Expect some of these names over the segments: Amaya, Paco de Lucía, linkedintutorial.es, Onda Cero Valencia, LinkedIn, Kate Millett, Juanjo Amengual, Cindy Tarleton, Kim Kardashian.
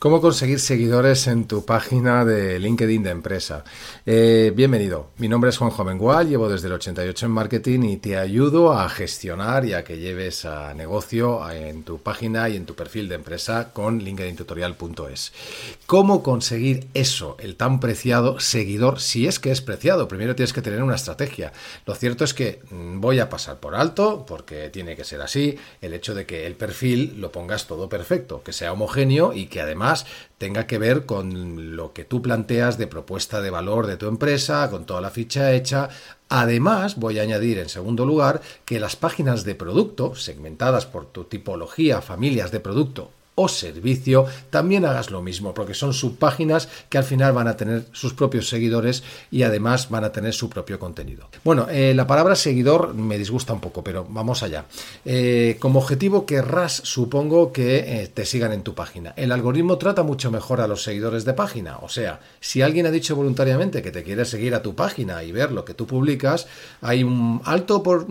¿Cómo conseguir seguidores en tu página de LinkedIn de empresa? Bienvenido. Mi nombre es Juanjo Amengual, llevo desde el 88 en marketing y te ayudo a gestionar y a que lleves a negocio en tu página y en tu perfil de empresa con linkedintutorial.es. ¿Cómo conseguir eso, el tan preciado seguidor, si es que es preciado? Primero tienes que tener una estrategia. Lo cierto es que voy a pasar por alto, porque tiene que ser así, el hecho de que el perfil lo pongas todo perfecto, que sea homogéneo y que además tenga que ver con lo que tú planteas de propuesta de valor de tu empresa, con toda la ficha hecha. Además, voy a añadir en segundo lugar que las páginas de producto, segmentadas por tu tipología, familias de producto o servicio, también hagas lo mismo, porque son subpáginas que al final van a tener sus propios seguidores y además van a tener su propio contenido. Bueno, la palabra seguidor me disgusta un poco, pero vamos allá. Como objetivo querrás, supongo, que te sigan en tu página. El algoritmo trata mucho mejor a los seguidores de página, o sea, si alguien ha dicho voluntariamente que te quiere seguir a tu página y ver lo que tú publicas, hay un alto por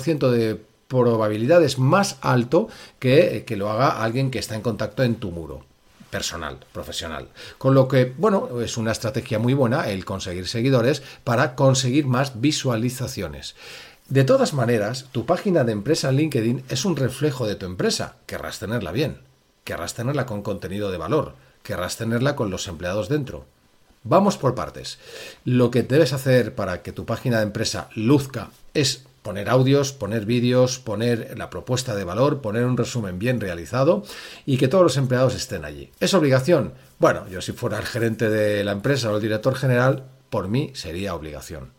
ciento de probabilidades más alto que lo haga alguien que está en contacto en tu muro personal, profesional. Con lo que, bueno, es una estrategia muy buena el conseguir seguidores para conseguir más visualizaciones. De todas maneras, tu página de empresa en LinkedIn es un reflejo de tu empresa. Querrás tenerla bien, querrás tenerla con contenido de valor, querrás tenerla con los empleados dentro. Vamos por partes. Lo que debes hacer para que tu página de empresa luzca es poner audios, poner vídeos, poner la propuesta de valor, poner un resumen bien realizado y que todos los empleados estén allí. ¿Es obligación? Bueno, yo si fuera el gerente de la empresa o el director general, por mí sería obligación.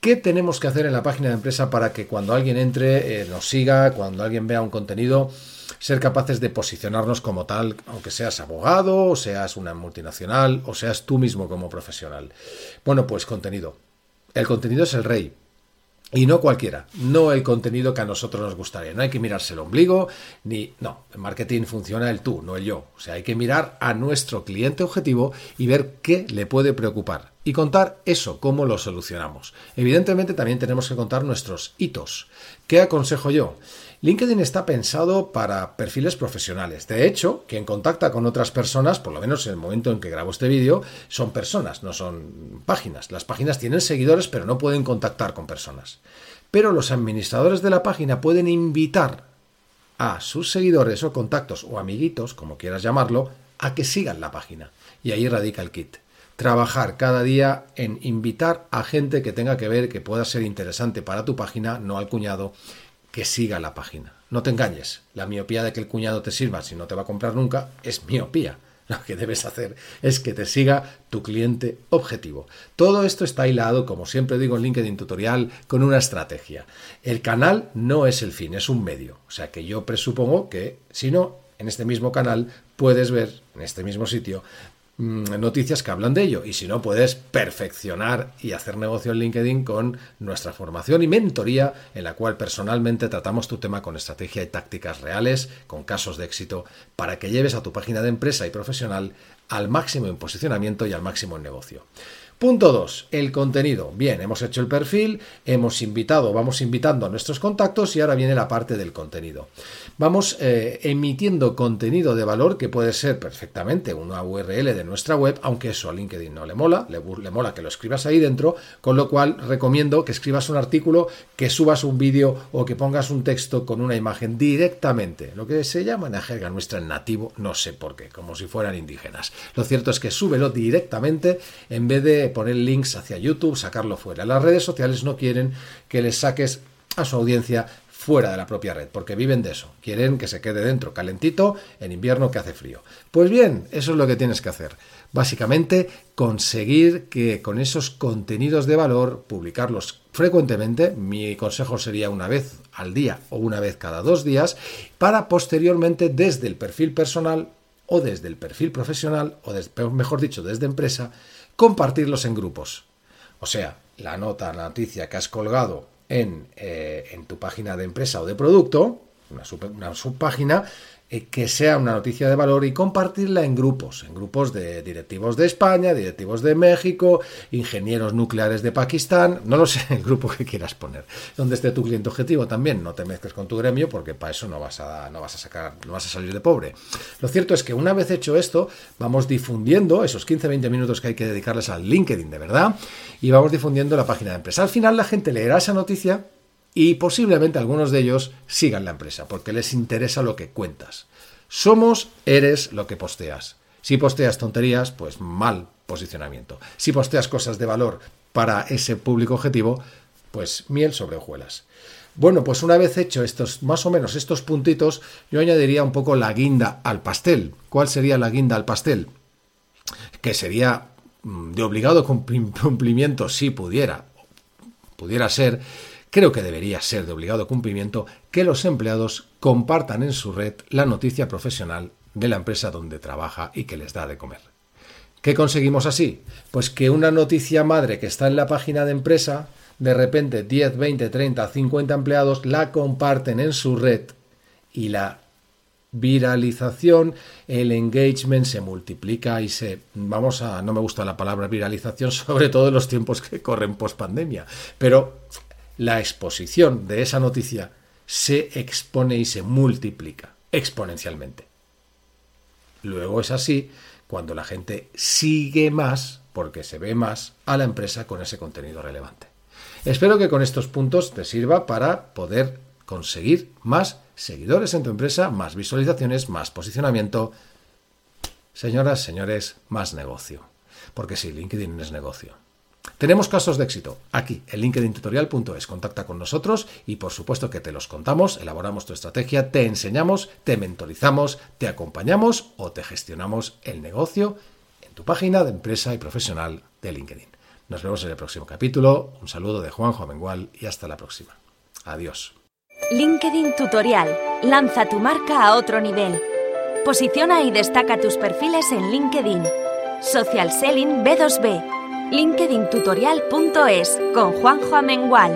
¿Qué tenemos que hacer en la página de empresa para que cuando alguien entre, nos siga, cuando alguien vea un contenido, ser capaces de posicionarnos como tal, aunque seas abogado, o seas una multinacional, o seas tú mismo como profesional? Bueno, pues contenido. El contenido es el rey. Y no cualquiera, no el contenido que a nosotros nos gustaría. No hay que mirarse el ombligo, no, en marketing funciona el tú, no el yo. O sea, hay que mirar a nuestro cliente objetivo y ver qué le puede preocupar. Y contar eso, cómo lo solucionamos. Evidentemente también tenemos que contar nuestros hitos. ¿Qué aconsejo yo? LinkedIn está pensado para perfiles profesionales. De hecho, quien contacta con otras personas, por lo menos en el momento en que grabo este vídeo, son personas, no son páginas. Las páginas tienen seguidores, pero no pueden contactar con personas. Pero los administradores de la página pueden invitar a sus seguidores o contactos o amiguitos, como quieras llamarlo, a que sigan la página. Y ahí radica el kit. Trabajar cada día en invitar a gente que tenga que ver, que pueda ser interesante para tu página, no al cuñado, que siga la página. No te engañes, la miopía de que el cuñado te sirva si no te va a comprar nunca es miopía. Lo que debes hacer es que te siga tu cliente objetivo. Todo esto está hilado, como siempre digo en LinkedIn Tutorial, con una estrategia. El canal no es el fin, es un medio. O sea que yo presupongo que, si no, en este mismo canal puedes ver, en este mismo sitio, noticias que hablan de ello, y si no, puedes perfeccionar y hacer negocio en LinkedIn con nuestra formación y mentoría, en la cual personalmente tratamos tu tema con estrategia y tácticas reales, con casos de éxito, para que lleves a tu página de empresa y profesional al máximo en posicionamiento y al máximo en negocio. Punto 2, el contenido. Bien, hemos hecho el perfil, hemos invitado, vamos invitando a nuestros contactos y ahora viene la parte del contenido. Vamos emitiendo contenido de valor que puede ser perfectamente una URL de nuestra web, aunque eso a LinkedIn no le mola, le mola que lo escribas ahí dentro, con lo cual recomiendo que escribas un artículo, que subas un vídeo o que pongas un texto con una imagen directamente, lo que se llama en la jerga nuestra en nativo, no sé por qué, como si fueran indígenas. Lo cierto es que súbelo directamente en vez de poner links hacia YouTube, sacarlo fuera. Las redes sociales no quieren que les saques a su audiencia fuera de la propia red, porque viven de eso. Quieren que se quede dentro, calentito, en invierno que hace frío. Pues bien, eso es lo que tienes que hacer. Básicamente, conseguir que con esos contenidos de valor, publicarlos frecuentemente, mi consejo sería una vez al día o una vez cada 2 días, para posteriormente desde el perfil personal o desde el perfil profesional, o mejor dicho, desde empresa, compartirlos en grupos. O sea, la nota, la noticia que has colgado en tu página de empresa o de producto, una subpágina, que sea una noticia de valor y compartirla en grupos de directivos de España, directivos de México, ingenieros nucleares de Pakistán, no lo sé, el grupo que quieras poner, donde esté tu cliente objetivo también, no te mezcles con tu gremio porque para eso no vas a salir de pobre. Lo cierto es que una vez hecho esto, vamos difundiendo esos 15-20 minutos que hay que dedicarles al LinkedIn, de verdad, y vamos difundiendo la página de empresa. Al final la gente leerá esa noticia y posiblemente algunos de ellos sigan la empresa, porque les interesa lo que cuentas. Eres lo que posteas. Si posteas tonterías, pues mal posicionamiento. Si posteas cosas de valor para ese público objetivo, pues miel sobre hojuelas. Bueno, pues una vez hecho estos puntitos, yo añadiría un poco la guinda al pastel. ¿Cuál sería la guinda al pastel? Que sería de obligado cumplimiento si pudiera ser. Creo que debería ser de obligado cumplimiento que los empleados compartan en su red la noticia profesional de la empresa donde trabaja y que les da de comer. ¿Qué conseguimos así? Pues que una noticia madre que está en la página de empresa, de repente 10, 20, 30, 50 empleados la comparten en su red y la viralización, el engagement se multiplica y no me gusta la palabra viralización, sobre todo en los tiempos que corren post pandemia, pero la exposición de esa noticia se expone y se multiplica exponencialmente. Luego es así cuando la gente sigue más, porque se ve más, a la empresa con ese contenido relevante. Espero que con estos puntos te sirva para poder conseguir más seguidores en tu empresa, más visualizaciones, más posicionamiento. Señoras, señores, más negocio. Porque sí, LinkedIn es negocio. Tenemos casos de éxito aquí en linkedintutorial.es. Contacta con nosotros y por supuesto que te los contamos, elaboramos tu estrategia, te enseñamos, te mentorizamos, te acompañamos o te gestionamos el negocio en tu página de empresa y profesional de LinkedIn. Nos vemos en el próximo capítulo. Un saludo de Juanjo Amengual y hasta la próxima. Adiós. LinkedIn Tutorial. Lanza tu marca a otro nivel. Posiciona y destaca tus perfiles en LinkedIn. Social Selling B2B. linkedintutorial.es con Juanjo Amengual.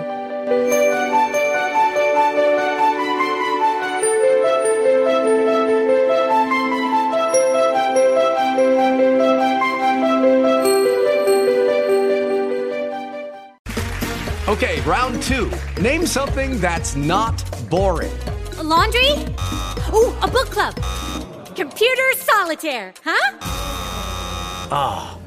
Okay, round two. Name something that's not boring. A laundry? Ooh, a book club. Computer solitaire, huh? Ah.